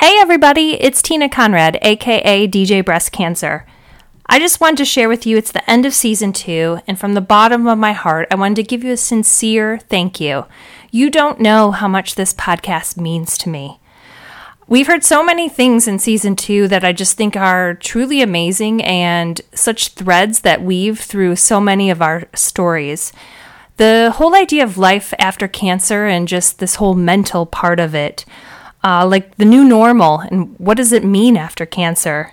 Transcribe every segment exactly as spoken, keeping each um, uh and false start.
Hey everybody, it's Tina Conrad, aka D J Breast Cancer. I just wanted to share with you it's the end of season two, and from the bottom of my heart, I wanted to give you a sincere thank you. You don't know how much this podcast means to me. We've heard so many things in season two that I just think are truly amazing and such threads that weave through so many of our stories. The whole idea of life after cancer and just this whole mental part of it. Uh, like the new normal, and what does it mean after cancer?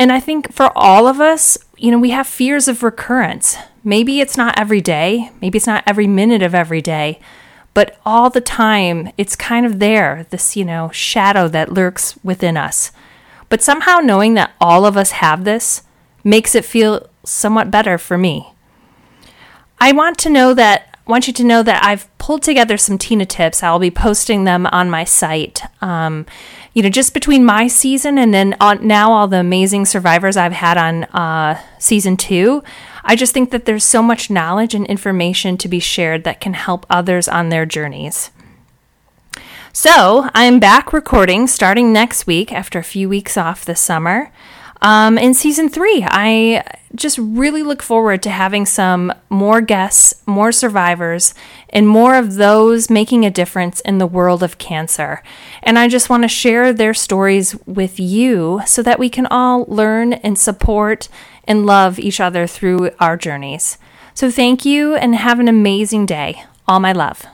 And I think for all of us, you know, we have fears of recurrence. Maybe it's not every day, maybe it's not every minute of every day, but all the time, it's kind of there, this, you know, shadow that lurks within us. But somehow knowing that all of us have this makes it feel somewhat better for me. I want to know that I want you to know that I've pulled together some Tina tips. I'll be posting them on my site, um, you know, just between my season and then on, now all the amazing survivors I've had on uh, season two. I just think that there's so much knowledge and information to be shared that can help others on their journeys. So I'm back recording starting next week after a few weeks off this summer. Um, in season three, I just really look forward to having some more guests, more survivors, and more of those making a difference in the world of cancer. And I just want to share their stories with you so that we can all learn and support and love each other through our journeys. So thank you and have an amazing day. All my love.